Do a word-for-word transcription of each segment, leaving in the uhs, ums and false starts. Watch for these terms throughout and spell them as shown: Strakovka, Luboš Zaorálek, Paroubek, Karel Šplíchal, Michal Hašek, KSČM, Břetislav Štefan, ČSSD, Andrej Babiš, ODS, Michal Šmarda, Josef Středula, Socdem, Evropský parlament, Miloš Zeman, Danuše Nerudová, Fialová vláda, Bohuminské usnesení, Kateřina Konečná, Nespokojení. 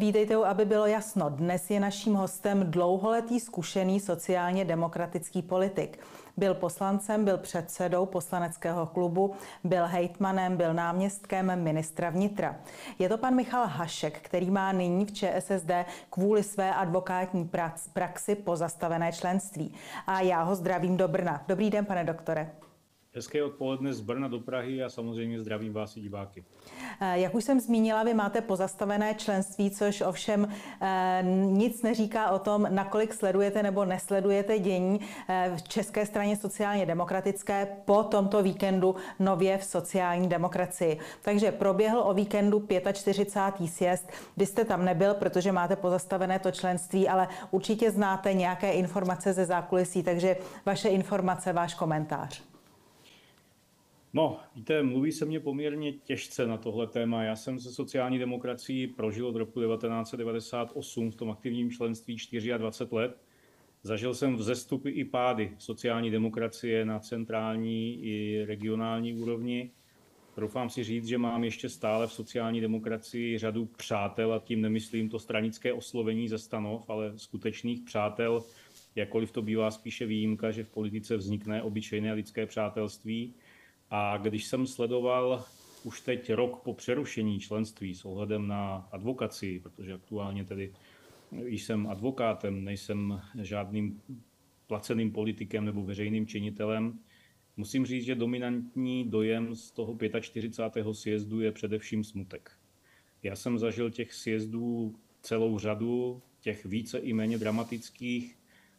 Vítejte u Aby bylo jasno. Dnes je naším hostem dlouholetý zkušený sociálně demokratický politik. Byl poslancem, byl předsedou poslaneckého klubu, byl hejtmanem, byl náměstkem ministra vnitra. Je to pan Michal Hašek, který má nyní v ČSSD kvůli své advokátní praxi pozastavené členství. A já ho zdravím do Brna. Dobrý den, pane doktore. Hezké odpoledne z Brna do Prahy a samozřejmě zdravím vás i diváky. Jak už jsem zmínila, vy máte pozastavené členství, což ovšem nic neříká o tom, nakolik sledujete nebo nesledujete dění v České straně sociálně demokratické po tomto víkendu nově v sociální demokracii. Takže proběhl o víkendu čtyřicátý pátý sjezd. Vy jste tam nebyl, protože máte pozastavené to členství, ale určitě znáte nějaké informace ze zákulisí, takže vaše informace, váš komentář. No, víte, mluví se mě poměrně těžce na tohle téma. Já jsem se sociální demokracií prožil od roku devatenáct set devadesát osm v tom aktivním členství dvacet čtyři let. Zažil jsem vzestupy i pády sociální demokracie na centrální i regionální úrovni. Doufám si říct, že mám ještě stále v sociální demokracii řadu přátel, a tím nemyslím to stranické oslovení ze stanov, ale skutečných přátel, jakkoliv to bývá spíše výjimka, že v politice vznikne obyčejné lidské přátelství. A když jsem sledoval už teď rok po přerušení členství s ohledem na advokaci, protože aktuálně tedy jsem advokátem, nejsem žádným placeným politikem nebo veřejným činitelem, musím říct, že dominantní dojem z toho čtyřicátého pátého sjezdu je především smutek. Já jsem zažil těch sjezdů celou řadu, těch více i méně dramatických.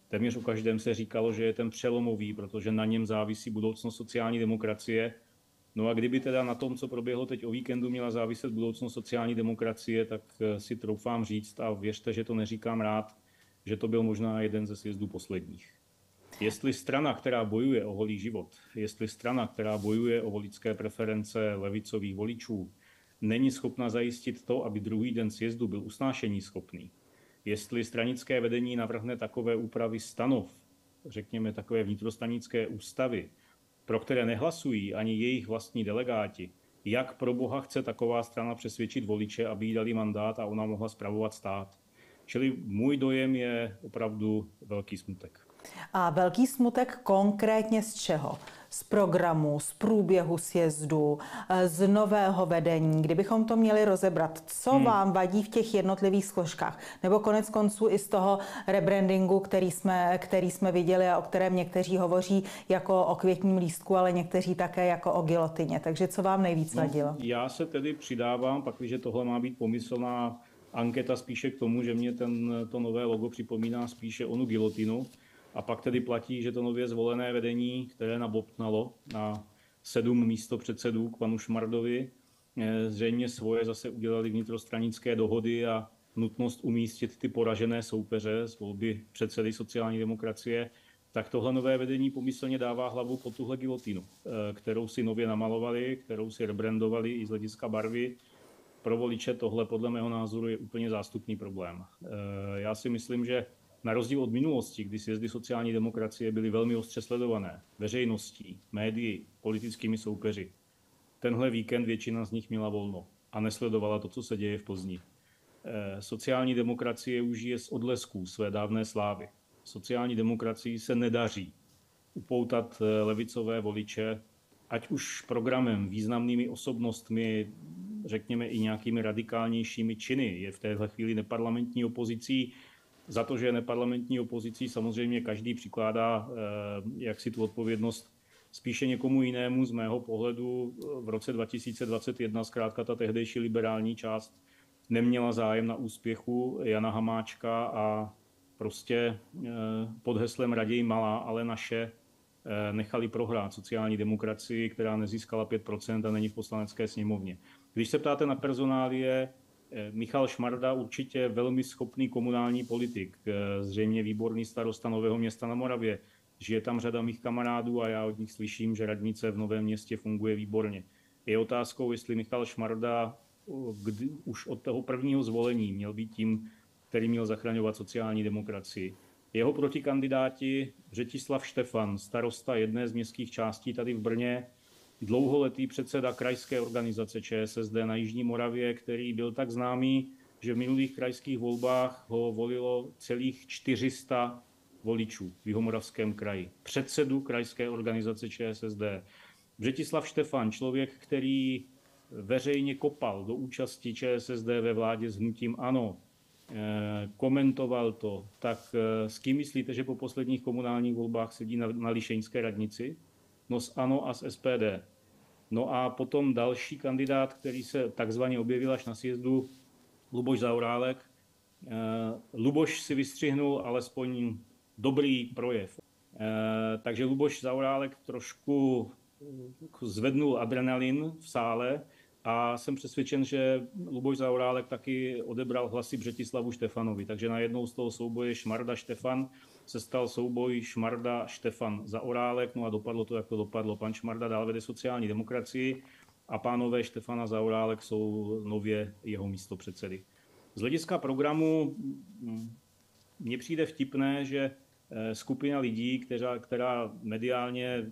Téměř o každém se říkalo, že je ten přelomový, protože na něm závisí budoucnost sociální demokracie. No a kdyby teda na tom, co proběhlo teď o víkendu, měla záviset budoucnost sociální demokracie, tak si troufám říct, a věřte, že to neříkám rád, že to byl možná jeden ze sjezdů posledních. Jestli strana, která bojuje o holý život, jestli strana, která bojuje o voličské preference levicových voličů, není schopna zajistit to, aby druhý den sjezdu byl usnášeníschopný, jestli stranické vedení navrhne takové úpravy stanov, řekněme takové vnitrostranické ústavy, pro které nehlasují ani jejich vlastní delegáti, jak pro boha chce taková strana přesvědčit voliče, aby jí dali mandát a ona mohla spravovat stát. Čili můj dojem je opravdu velký smutek. A velký smutek konkrétně z čeho? Z programu, z průběhu sjezdu, z nového vedení, kdybychom to měli rozebrat, co hmm. vám vadí v těch jednotlivých složkách, nebo konec konců i z toho rebrandingu, který jsme, který jsme viděli a o kterém někteří hovoří jako o květním lístku, ale někteří také jako o gilotině. Takže co vám nejvíc vadilo? No, já se tedy přidávám, pak když tohle má být pomyslná anketa, spíše k tomu, že mě ten, to nové logo připomíná spíše onu gilotinu. A pak tedy platí, že to nově zvolené vedení, které nabobtnalo na sedm místopředsedů k panu Šmardovi, zřejmě svoje zase udělali vnitrostranické dohody a nutnost umístit ty poražené soupeře z volby předsedy sociální demokracie, tak tohle nové vedení pomyslně dává hlavu pod tuhle gilotinu, kterou si nově namalovali, kterou si rebrandovali i z hlediska barvy. Pro voliče tohle podle mého názoru je úplně zástupný problém. Já si myslím, že na rozdíl od minulosti, kdy sjezdy sociální demokracie byly velmi ostře sledované veřejností, médii, politickými soupeři, tenhle víkend většina z nich měla volno a nesledovala to, co se děje v Plzni. E, sociální demokracie už je z odlesků své dávné slávy. Sociální demokracii se nedaří upoutat levicové voliče, ať už programem, významnými osobnostmi, řekněme i nějakými radikálnějšími činy. Je v téhle chvíli neparlamentní opozicí. Za to, že je neparlamentní opozicí, samozřejmě každý přikládá eh, jaksi tu odpovědnost spíše někomu jinému. Z mého pohledu v roce dva tisíce dvacet jedna zkrátka ta tehdejší liberální část neměla zájem na úspěchu Jana Hamáčka a prostě eh, pod heslem raději malá, ale naše eh, nechali prohrát sociální demokracii, která nezískala pět procent a není v poslanecké sněmovně. Když se ptáte na personálie, Michal Šmarda určitě velmi schopný komunální politik, zřejmě výborný starosta Nového Města na Moravě. Žije tam řada mých kamarádů a já od nich slyším, že radnice v Novém Městě funguje výborně. Je otázkou, jestli Michal Šmarda kdy, už od toho prvního zvolení měl být tím, který měl zachraňovat sociální demokracii. Jeho protikandidáti Břetislav Štefan, starosta jedné z městských částí tady v Brně, dlouholetý předseda krajské organizace ČSSD na Jižní Moravě, který byl tak známý, že v minulých krajských volbách ho volilo celých čtyři sta voličů v Jihomoravském kraji. Předsedu krajské organizace ČSSD. Břetislav Štefan, člověk, který veřejně kopal do účasti ČSSD ve vládě s hnutím ANO, komentoval to, tak s kým myslíte, že po posledních komunálních volbách sedí na, na Líšeňské radnici? No s ANO a s S P D. No a potom další kandidát, který se takzvaně objevil až na sjezdu, Luboš Zaorálek. Luboš si vystřihnul alespoň dobrý projev. Takže Luboš Zaorálek trošku zvednul adrenalin v sále a jsem přesvědčen, že Luboš Zaorálek taky odebral hlasy Břetislavu Štefanovi. Takže najednou z toho souboje Šmarda-Štefan se stal souboj Šmarda-Štefan-Zaorálek. No a dopadlo to, jak to dopadlo. Pan Šmarda dál vede sociální demokracii a pánové Štefana Zaorálek jsou nově jeho místopředsedy. Z hlediska programu mně přijde vtipné, že skupina lidí, která, která mediálně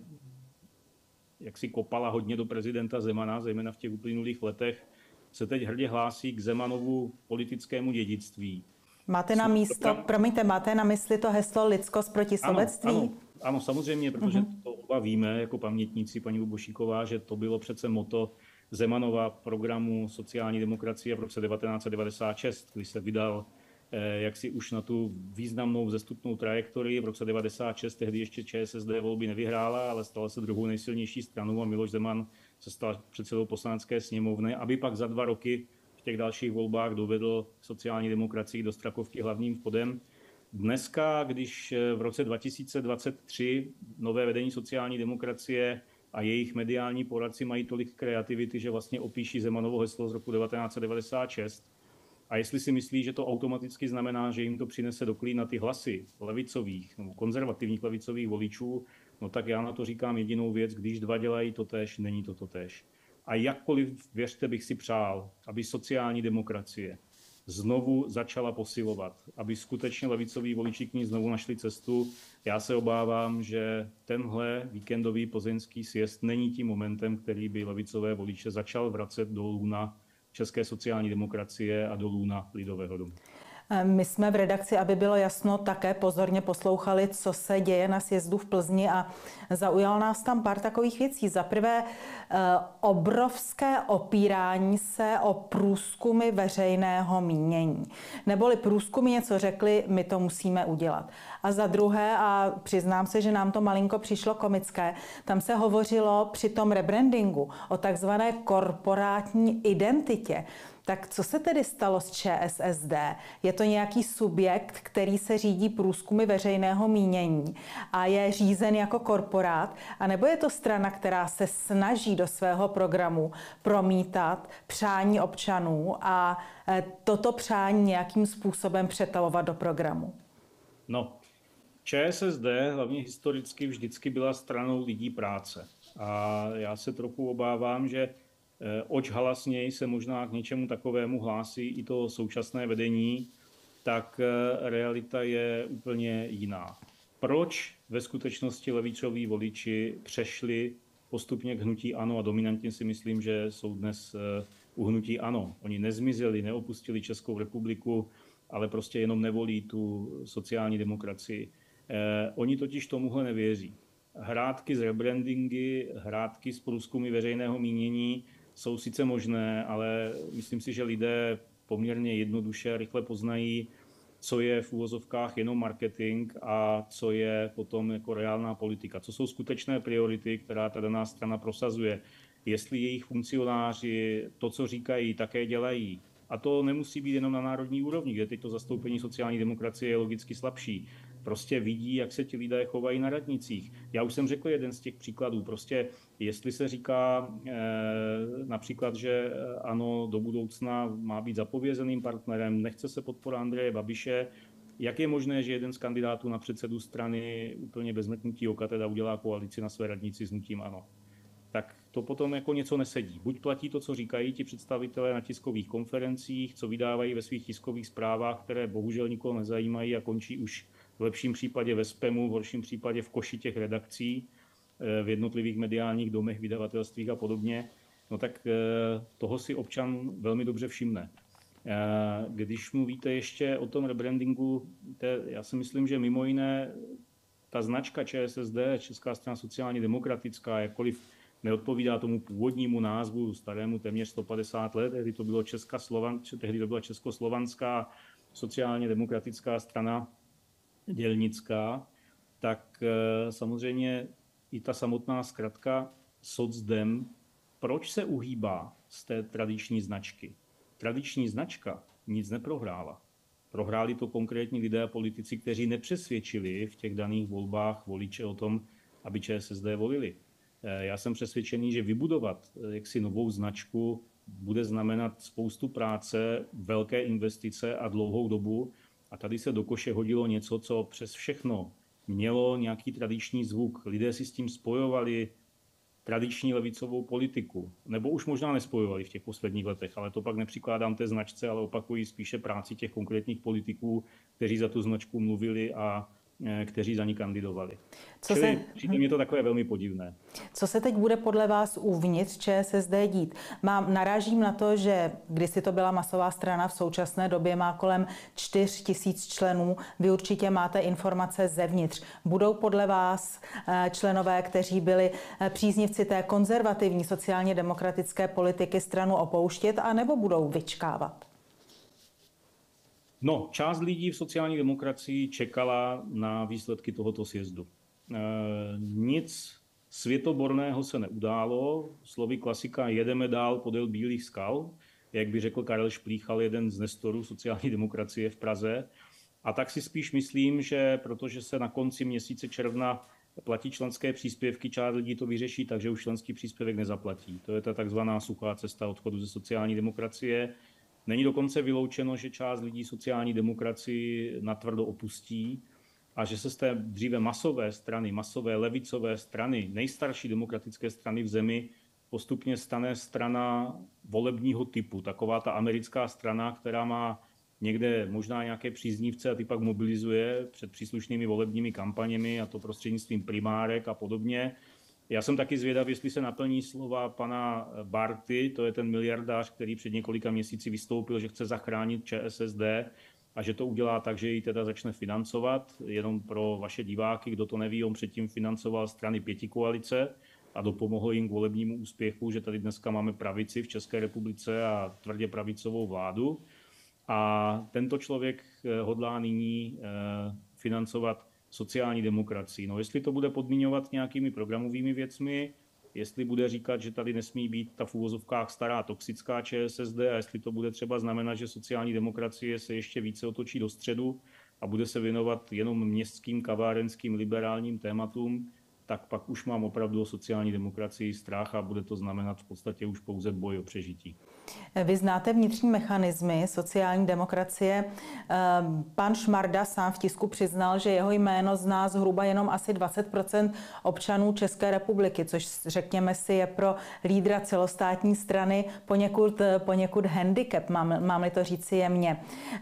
jak si kopala hodně do prezidenta Zemana, zejména v těch uplynulých letech, se teď hrdě hlásí k Zemanovu politickému dědictví. Máte na místo, promiňte, máte na mysli to heslo lidskost proti sobectví? Ano, ano, ano, samozřejmě, protože uh-huh. to oba víme jako pamětníci, paní Lubošíková, že to bylo přece motto Zemanova programu sociální demokracie v roce devatenáct set devadesát šest, když se vydal eh, jaksi už na tu významnou vzestupnou trajektorii. V roce devadesát šest tehdy ještě ČSSD volby nevyhrála, ale stala se druhou nejsilnější stranou a Miloš Zeman se stal předsedou poslanecké sněmovny, aby pak za dva roky v těch dalších volbách dovedl sociální demokracii do Strakovky hlavním vchodem. Dneska, když v roce dva tisíce dvacet tři nové vedení sociální demokracie a jejich mediální poradci mají tolik kreativity, že vlastně opíší Zemanovo heslo z roku devatenáct set devadesát šest. A jestli si myslí, že to automaticky znamená, že jim to přinese do klína ty hlasy levicových nebo konzervativních levicových voličů, no tak já na to říkám jedinou věc, když dva dělají totéž, není to totéž. A jakkoliv, věřte, bych si přál, aby sociální demokracie znovu začala posilovat, aby skutečně levicoví voliči k ní znovu našli cestu. Já se obávám, že tenhle víkendový plzeňský sjezd není tím momentem, který by levicové voliče začal vracet do lůna české sociální demokracie a do lůna Lidového domu. My jsme v redakci, aby bylo jasno, také pozorně poslouchali, co se děje na sjezdu v Plzni a zaujal nás tam pár takových věcí. Za prvé obrovské opírání se o průzkumy veřejného mínění. Neboli průzkumy něco řekli, my to musíme udělat. A za druhé, a přiznám se, že nám to malinko přišlo komické, tam se hovořilo při tom rebrandingu o takzvané korporátní identitě. Tak co se tedy stalo s ČSSD? Je to nějaký subjekt, který se řídí průzkumy veřejného mínění a je řízen jako korporát? A nebo je to strana, která se snaží do svého programu promítat přání občanů a toto přání nějakým způsobem přetavovat do programu? No, ČSSD hlavně historicky vždycky byla stranou lidí práce. A já se trochu obávám, že oč halasněji se možná k něčemu takovému hlásí i to současné vedení, tak realita je úplně jiná. Proč ve skutečnosti levicoví voliči přešli postupně k hnutí ANO a dominantně si myslím, že jsou dnes u hnutí ANO. Oni nezmizeli, neopustili Českou republiku, ale prostě jenom nevolí tu sociální demokracii. Oni totiž tomuhle nevěří. Hrátky z rebrandingy, hrátky z průzkumy veřejného mínění jsou sice možné, ale myslím si, že lidé poměrně jednoduše rychle poznají, co je v úvozovkách jenom marketing a co je potom jako reálná politika. Co jsou skutečné priority, která ta daná strana prosazuje. Jestli jejich funkcionáři to, co říkají, také dělají. A to nemusí být jenom na národní úrovni, kde teď to zastoupení sociální demokracie je logicky slabší. Prostě vidí, jak se ti lidé chovají na radnicích. Já už jsem řekl jeden z těch příkladů. Prostě jestli se říká eh, například, že ANO do budoucna má být zapovězeným partnerem, nechce se podpora Andreje Babiše, jak je možné, že jeden z kandidátů na předsedu strany úplně bez mrknutí oka teda udělá koalici na své radnici s hnutím ANO? Tak to potom jako něco nesedí. Buď platí to, co říkají ti představitelé na tiskových konferencích, co vydávají ve svých tiskových zprávách, které bohužel nikoho nezajímají a končí už v lepším případě ve spamu, v horším případě v koši těch redakcí, v jednotlivých mediálních domech, vydavatelstvích a podobně. No tak toho si občan velmi dobře všimne. Když mluvíte ještě o tom rebrandingu, já si myslím, že mimo jiné ta značka ČSSD, Česká strana sociálně demokratická, jakkoliv neodpovídá tomu původnímu názvu, starému téměř sto padesát let, tehdy to, bylo Slovan, tehdy to byla Českoslovanská sociálně demokratická strana dělnická, tak samozřejmě i ta samotná zkratka Socdem, proč se uhýbá z té tradiční značky? Tradiční značka nic neprohrála. Prohráli to konkrétní lidé a politici, kteří nepřesvědčili v těch daných volbách voliče o tom, aby ČSSD volili. Já jsem přesvědčený, že vybudovat jaksi novou značku bude znamenat spoustu práce, velké investice a dlouhou dobu. A tady se do koše hodilo něco, co přes všechno mělo nějaký tradiční zvuk. Lidé si s tím spojovali tradiční levicovou politiku, nebo už možná nespojovali v těch posledních letech, ale to pak nepřikládám té značce, ale opakují spíše práci těch konkrétních politiků, kteří za tu značku mluvili a kteří za ní kandidovali. Co Čili se... přitom je to takové velmi podivné. Co se teď bude podle vás uvnitř ČSSD dít? Mám, narážím na to, že kdysi to byla masová strana, v současné době má kolem čtyři tisíce členů. Vy určitě máte informace zevnitř. Budou podle vás členové, kteří byli příznivci té konzervativní sociálně demokratické politiky, stranu opouštět, anebo budou vyčkávat? No, část lidí v sociální demokracii čekala na výsledky tohoto sjezdu. E, nic světoborného se neudálo. Slovy klasika jedeme dál podél bílých skal, jak by řekl Karel Šplíchal, jeden z nestorů sociální demokracie v Praze. A tak si spíš myslím, že protože se na konci měsíce června platí členské příspěvky, část lidí to vyřeší, takže už členský příspěvek nezaplatí. To je ta takzvaná suchá cesta odchodu ze sociální demokracie. Není dokonce vyloučeno, že část lidí sociální demokracii natvrdo opustí a že se z té dříve masové strany, masové levicové strany, nejstarší demokratické strany v zemi postupně stane strana volebního typu. Taková ta americká strana, která má někde možná nějaké příznivce a ty pak mobilizuje před příslušnými volebními kampaněmi, a to prostřednictvím primárek a podobně. Já jsem taky zvědav, jestli se naplní slova pana Barty, to je ten miliardář, který před několika měsíci vystoupil, že chce zachránit ČSSD a že to udělá tak, že ji teda začne financovat. Jenom pro vaše diváky, kdo to neví, on předtím financoval strany pětikoalice a dopomohl jim k volebnímu úspěchu, že tady dneska máme pravici v České republice a tvrdě pravicovou vládu. A tento člověk hodlá nyní financovat sociální demokracii. No, jestli to bude podmiňovat nějakými programovými věcmi, jestli bude říkat, že tady nesmí být ta v úvozovkách stará toxická ČSSD a jestli to bude třeba znamenat, že sociální demokracie se ještě více otočí do středu a bude se věnovat jenom městským, kavárenským, liberálním tématům, tak pak už mám opravdu o sociální demokracii strach a bude to znamenat v podstatě už pouze boj o přežití. Vy znáte vnitřní mechanismy sociální demokracie. Pan Šmarda sám v tisku přiznal, že jeho jméno zná zhruba jenom asi dvacet procent občanů České republiky, což řekněme si je pro lídra celostátní strany poněkud, poněkud handicap, mám, mám-li to říci jemně.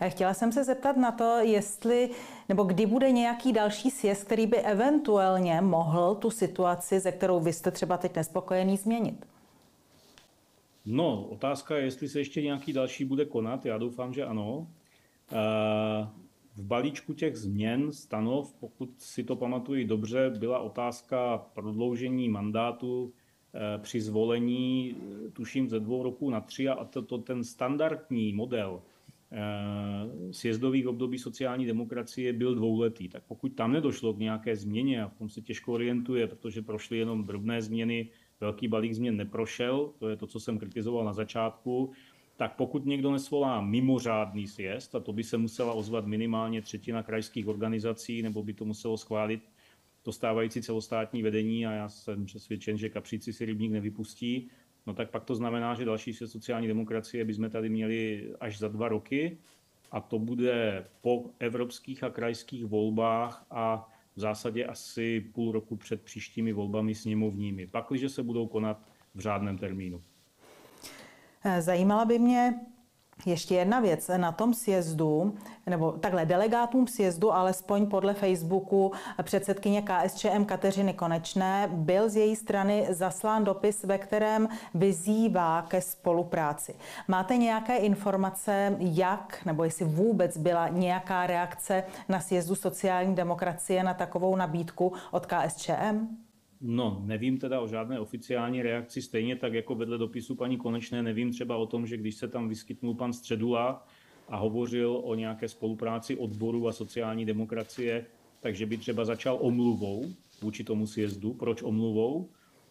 Chtěla jsem se zeptat na to, jestli nebo kdy bude nějaký další sjezd, který by eventuálně mohl tu situaci, ze kterou vy jste třeba teď nespokojený, změnit? No, otázka je, jestli se ještě nějaký další bude konat. Já doufám, že ano. V balíčku těch změn stanov, pokud si to pamatuji dobře, byla otázka prodloužení mandátu při zvolení, tuším, ze dvou roků na tři, a to, to ten standardní model sjezdových období sociální demokracie byl dvouletý. Tak pokud tam nedošlo k nějaké změně, a v tom se těžko orientuje, protože prošly jenom drobné změny, velký balík změn neprošel, to je to, co jsem kritizoval na začátku, tak pokud někdo nesvolá mimořádný sjezd, a to by se musela ozvat minimálně třetina krajských organizací, nebo by to muselo schválit to stávající celostátní vedení, a já jsem přesvědčen, že kapříci si rybník nevypustí, no tak pak to znamená, že další sjezd sociální demokracie bychom tady měli až za dva roky a to bude po evropských a krajských volbách a v zásadě asi půl roku před příštími volbami sněmovními, pakliže se budou konat v řádném termínu. Zajímala by mě Ještě jedna věc, na tom sjezdu, nebo takhle delegátům sjezdu, alespoň podle Facebooku předsedkyně K S Č M Kateřiny Konečné, byl z její strany zaslán dopis, ve kterém vyzývá ke spolupráci. Máte nějaké informace, jak, nebo jestli vůbec byla nějaká reakce na sjezdu sociální demokracie na takovou nabídku od K S Č M? No, nevím teda o žádné oficiální reakci, stejně tak jako vedle dopisu paní Konečné nevím třeba o tom, že když se tam vyskytnul pan Středula a hovořil o nějaké spolupráci odborů a sociální demokracie, takže by třeba začal omluvou vůči tomu sjezdu. Proč omluvou?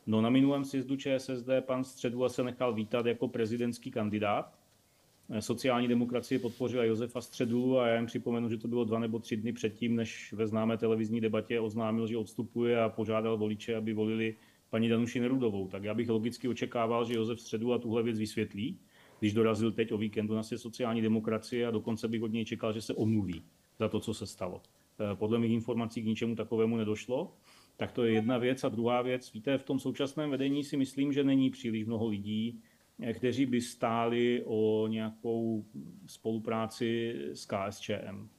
No, na minulém sjezdu Č S S D pan Středula se nechal vítat jako prezidentský kandidát. Sociální demokracie podpořila Josefa Středulu a já jim připomenu, že to bylo dva nebo tři dny předtím, než ve známé televizní debatě oznámil, že odstupuje a požádal voliče, aby volili paní Danuši Nerudovou. Tak já bych logicky očekával, že Josef Středula tuhle věc vysvětlí, když dorazil teď o víkendu na sjezd sociální demokracie, a dokonce bych od něj čekal, že se omluví za to, co se stalo. Podle mých informací k ničemu takovému nedošlo. Tak to je jedna věc. A druhá věc, víte, v tom současném vedení si myslím, že není příliš mnoho lidí, kteří by stáli o nějakou spolupráci s K S Č M.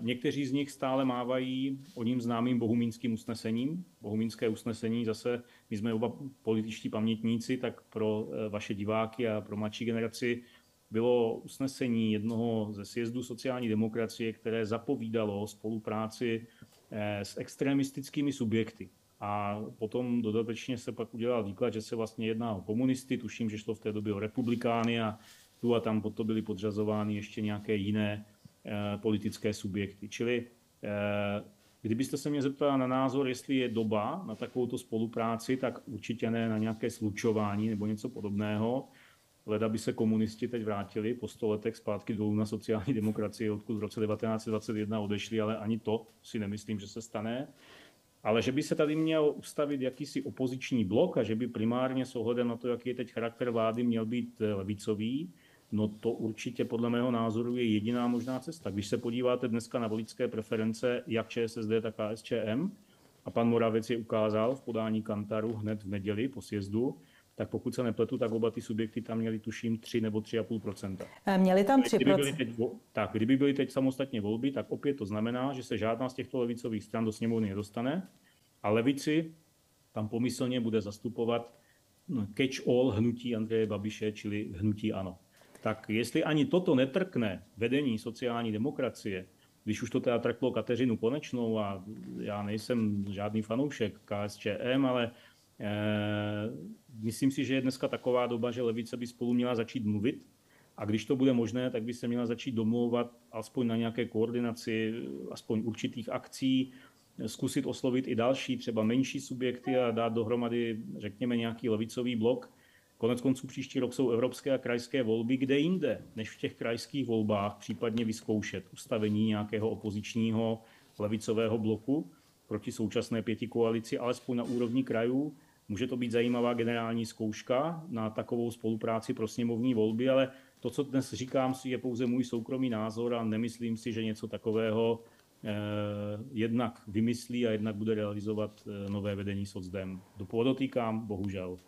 Někteří z nich stále mávají o ním známým bohumínským usnesením. Bohumínské usnesení, zase my jsme oba političtí pamětníci, tak pro vaše diváky a pro mladší generaci bylo usnesení jednoho ze sjezdu sociální demokracie, které zapovídalo spolupráci s extremistickými subjekty. A potom dodatečně se pak udělal výklad, že se vlastně jedná o komunisty, tuším, že šlo v té době o republikány a tu a tam potom byly podřazovány ještě nějaké jiné e, politické subjekty. Čili e, kdybyste se mě zeptala na názor, jestli je doba na takovouto spolupráci, tak určitě ne na nějaké slučování nebo něco podobného. Leda by se komunisti teď vrátili po sto letech zpátky dolů na sociální demokracii, odkud v roce devatenáct set dvacet jedna odešli, ale ani to si nemyslím, že se stane. Ale že by se tady měl ustavit jakýsi opoziční blok a že by primárně s ohledem na to, jaký je teď charakter vlády, měl být levicový, no to určitě podle mého názoru je jediná možná cesta. Když se podíváte dneska na voličské preference jak Č S S D, tak K S Č M, a pan Moravec je ukázal v podání Kantaru hned v neděli po sjezdu, tak pokud se nepletu, tak oba ty subjekty tam měly, tuším, tři nebo tři a půl procenta. Měli tam tři procenta. Kdyby teď, tak kdyby byly teď samostatně volby, tak opět to znamená, že se žádná z těchto levicových stran do sněmovny nedostane a levici tam pomyslně bude zastupovat catch-all hnutí Andreje Babiše, čili hnutí ANO. Tak jestli ani toto netrkne vedení sociální demokracie, když už to teda trklo Kateřinu Konečnou, a já nejsem žádný fanoušek K S Č M, ale myslím si, že je dneska taková doba, že levice by spolu měla začít mluvit, a když to bude možné, tak by se měla začít domlouvat alespoň na nějaké koordinaci, aspoň určitých akcí, zkusit oslovit i další, třeba menší subjekty a dát dohromady, řekněme, nějaký levicový blok. Koneckonců příští rok jsou evropské a krajské volby, kde jinde než v těch krajských volbách, případně vyzkoušet ustavení nějakého opozičního levicového bloku proti současné pěti koalici, alespoň na úrovni krajů. Může to být zajímavá generální zkouška na takovou spolupráci pro sněmovní volby, ale to, co dnes říkám, je pouze můj soukromý názor a nemyslím si, že něco takového eh, jednak vymyslí a jednak bude realizovat eh, nové vedení Socdem. Dopodotýkám, bohužel.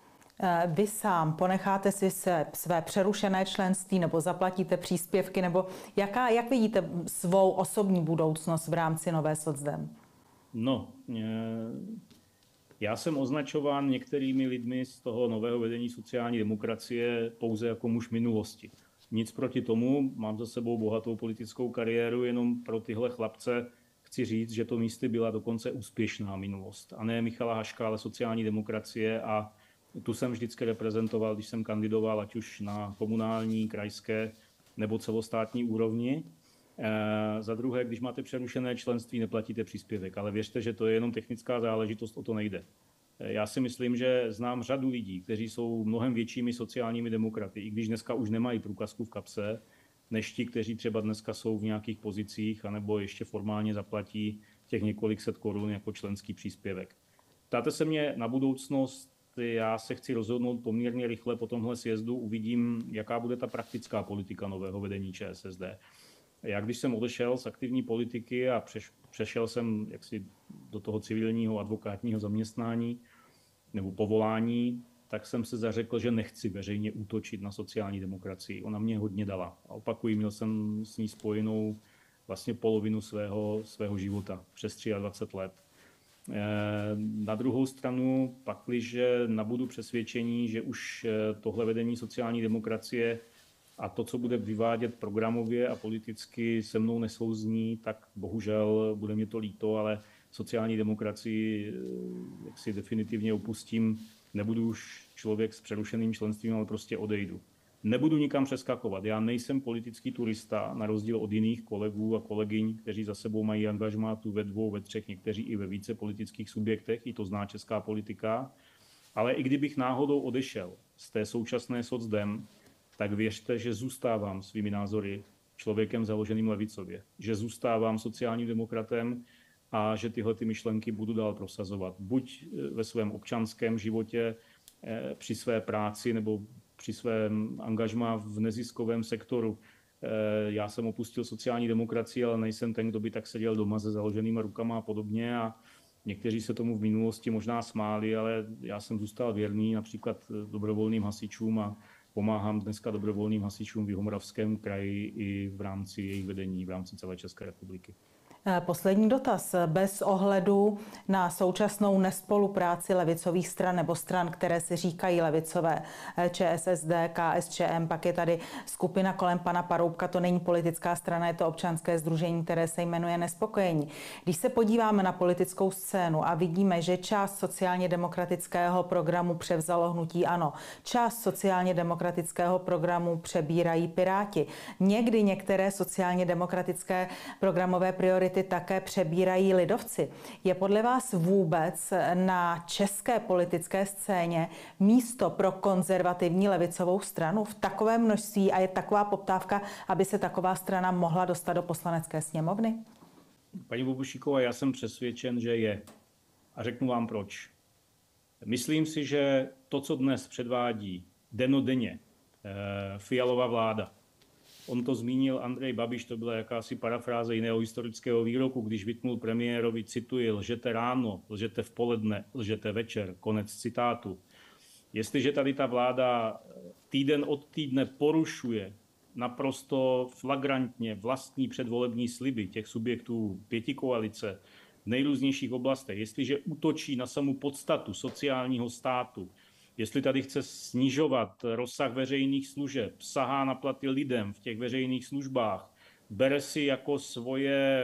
Vy sám ponecháte si se své přerušené členství nebo zaplatíte příspěvky, nebo jaká, jak vidíte svou osobní budoucnost v rámci nové Socdem? No, eh... já jsem označován některými lidmi z toho nového vedení sociální demokracie pouze jako muž minulosti. Nic proti tomu, mám za sebou bohatou politickou kariéru, jenom pro tyhle chlapce chci říct, že to místy byla dokonce úspěšná minulost. A ne Michala Haška, ale sociální demokracie, a tu jsem vždycky reprezentoval, když jsem kandidoval, ať už na komunální, krajské nebo celostátní úrovni. E, za druhé, když máte přerušené členství, neplatíte příspěvek, ale věřte, že to je jenom technická záležitost, o to nejde. E, já si myslím, že znám řadu lidí, kteří jsou mnohem většími sociálními demokraty, i když dneska už nemají průkazku v kapse, než ti, kteří třeba dneska jsou v nějakých pozicích, anebo ještě formálně zaplatí těch několik set korun jako členský příspěvek. Ptáte se mě na budoucnost, já se chci rozhodnout poměrně rychle po tomhle sjezdu, uvidím, jaká bude ta praktická politika nového vedení Č S S D. Já když jsem odešel z aktivní politiky a přešel jsem jaksi do toho civilního advokátního zaměstnání nebo povolání, tak jsem se zařekl, že nechci veřejně útočit na sociální demokracii. Ona mě hodně dala. A opakuji, měl jsem s ní spojenou vlastně polovinu svého, svého života, přes dvacet tři let. Na druhou stranu, pakliže nabudu přesvědčení, že už tohle vedení sociální demokracie a to, co bude vyvádět programově a politicky, se mnou neslouzní, tak bohužel bude mě to líto, ale sociální demokracii jak si definitivně opustím. Nebudu už člověk s přerušeným členstvím, ale prostě odejdu. Nebudu nikam přeskakovat. Já nejsem politický turista, na rozdíl od jiných kolegů a kolegyň, kteří za sebou mají angažmá tu ve dvou, ve třech, někteří i ve více politických subjektech, i to zná česká politika. Ale i kdybych náhodou odešel z té současné Socdem, tak věřte, že zůstávám svými názory člověkem založeným levicově, že zůstávám sociálním demokratem a že tyhle ty myšlenky budu dál prosazovat. Buď ve svém občanském životě, při své práci nebo při svém angažmá v neziskovém sektoru. Já jsem opustil sociální demokracii, ale nejsem ten, kdo by tak seděl doma se založenýma rukama a podobně. A někteří se tomu v minulosti možná smáli, ale já jsem zůstal věrný například dobrovolným hasičům a pomáhám dneska dobrovolným hasičům v Jihomoravském kraji i v rámci jejich vedení, v rámci celé České republiky. Poslední dotaz. Bez ohledu na současnou nespolupráci levicových stran nebo stran, které si říkají levicové, ČSSD, KSČM, pak je tady skupina kolem pana Paroubka, to není politická strana, je to občanské sdružení, které se jmenuje Nespokojení. Když se podíváme na politickou scénu a vidíme, že část sociálně demokratického programu převzalo hnutí ANO, část sociálně demokratického programu přebírají Piráti, někdy některé sociálně demokratické programové priority ty také přebírají lidovci. Je podle vás vůbec na české politické scéně místo pro konzervativní levicovou stranu v takovém množství a je taková poptávka, aby se taková strana mohla dostat do Poslanecké sněmovny? Paní Bobošíková, já jsem přesvědčen, že je. A řeknu vám proč. Myslím si, že to, co dnes předvádí dennodenně Fialová vláda, on to zmínil Andrej Babiš, to byla jakási parafráze jiného historického výroku, když vytknul premiérovi, cituji, lžete ráno, lžete v poledne, lžete večer, konec citátu. Jestliže tady ta vláda týden od týdne porušuje naprosto flagrantně vlastní předvolební sliby těch subjektů pětikoalice v nejrůznějších oblastech, jestliže útočí na samu podstatu sociálního státu, jestli tady chce snižovat rozsah veřejných služeb, sahá na platy lidem v těch veřejných službách, bere si jako svoje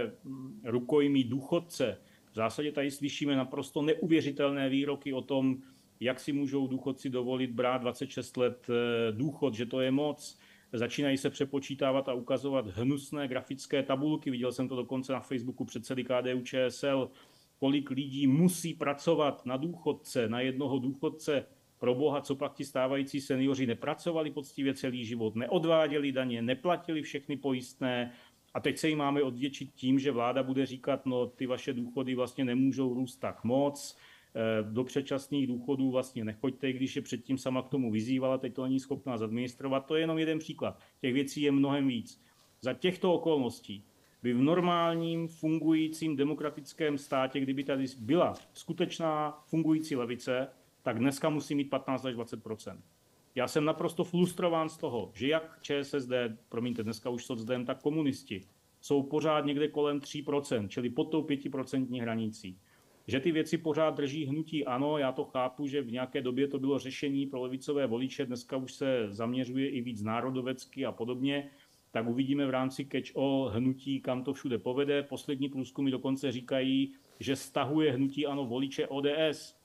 rukojmí důchodce. V zásadě tady slyšíme naprosto neuvěřitelné výroky o tom, jak si můžou důchodci dovolit brát dvacet šest let důchod, že to je moc. Začínají se přepočítávat a ukazovat hnusné grafické tabulky. Viděl jsem to dokonce na Facebooku předsedy K D U Č S L, kolik lidí musí pracovat na důchodce, na jednoho důchodce. Pro boha, co pak ti stávající seniori nepracovali poctivě celý život, neodváděli daně, neplatili všechny pojistné a teď se jim máme odvděčit tím, že vláda bude říkat, no ty vaše důchody vlastně nemůžou růst tak moc, do předčasných důchodů vlastně nechoďte, když je předtím sama k tomu vyzývala, teď to není schopná zadministrovat. To je jenom jeden příklad, těch věcí je mnohem víc. Za těchto okolností by v normálním fungujícím demokratickém státě, kdyby tady byla skutečná fungující levice, tak dneska musí mít patnáct až dvacet procent. Já jsem naprosto frustrován z toho, že jak Č S S D, promiňte, dneska už Socdem, tak komunisti jsou pořád někde kolem tří procent, čili pod tou pětiprocentní hranicí. Že ty věci pořád drží hnutí ANO, já to chápu, že v nějaké době to bylo řešení pro levicové voliče, dneska už se zaměřuje i víc národovecky a podobně, tak uvidíme v rámci catch-all hnutí, kam to všude povede. Poslední průzkumy dokonce říkají, že stahuje hnutí ANO voliče O D S.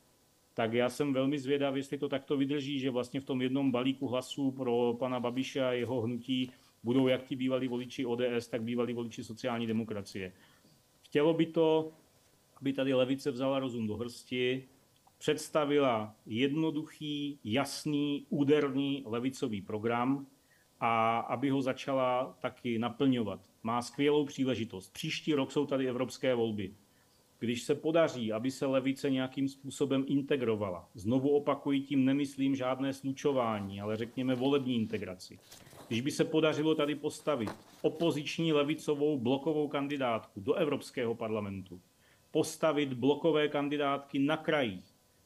Tak já jsem velmi zvědav, jestli to takto vydrží, že vlastně v tom jednom balíku hlasů pro pana Babiše a jeho hnutí budou jak ti bývalí voliči O D S, tak bývalí voliči sociální demokracie. Chtělo by to, aby tady levice vzala rozum do hrsti, představila jednoduchý, jasný, úderný levicový program a aby ho začala taky naplňovat. Má skvělou příležitost. Příští rok jsou tady evropské volby. Když se podaří, aby se levice nějakým způsobem integrovala, znovu opakuji, tím nemyslím žádné slučování, ale řekněme volební integraci. Když by se podařilo tady postavit opoziční levicovou blokovou kandidátku do Evropského parlamentu, postavit blokové kandidátky na krajích,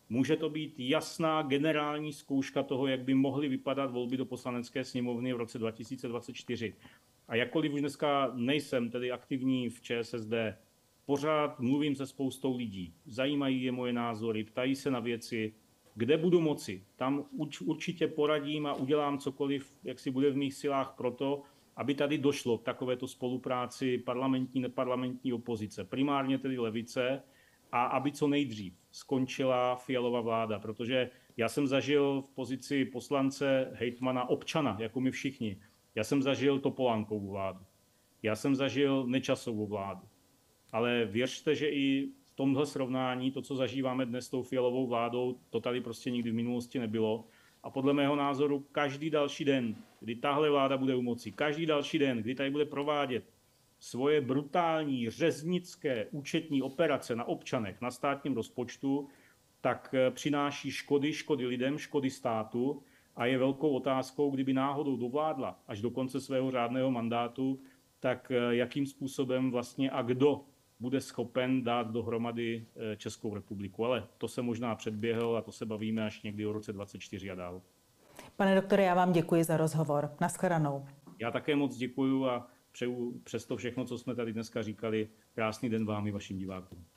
Může to být jasná generální zkouška toho, jak by mohly vypadat volby do poslanecké sněmovny v roce dva tisíce dvacet čtyři. A jakkoliv už dneska nejsem tedy aktivní v ČSSD, pořád mluvím se spoustou lidí. Zajímají je moje názory, ptají se na věci, kde budu moci. Tam určitě poradím a udělám cokoliv, jak si bude v mých silách proto, aby tady došlo k takovéto spolupráci parlamentní, neparlamentní opozice, primárně tedy levice, a aby co nejdřív skončila Fialová vláda, protože já jsem zažil v pozici poslance, hejtmana, občana, jako my všichni. Já jsem zažil Topolánkovu vládu, já jsem zažil Nečasovu vládu, ale věřte, že i v tomhle srovnání to, co zažíváme dnes s tou Fialovou vládou, to tady prostě nikdy v minulosti nebylo. A podle mého názoru každý další den, kdy tahle vláda bude u moci, každý další den, kdy tady bude provádět svoje brutální řeznické účetní operace na občanech, na státním rozpočtu, tak přináší škody, škody lidem, škody státu a je velkou otázkou, kdyby náhodou dovládla až do konce svého řádného mandátu, tak jakým způsobem vlastně a kdo bude schopen dát dohromady Českou republiku. Ale to se možná předběhl a to se bavíme až někdy o roce dvacet čtyři a dál. Pane doktore, já vám děkuji za rozhovor. Nashledanou. Já také moc děkuji a přeju přes to všechno, co jsme tady dneska říkali, krásný den vám i vašim divákům.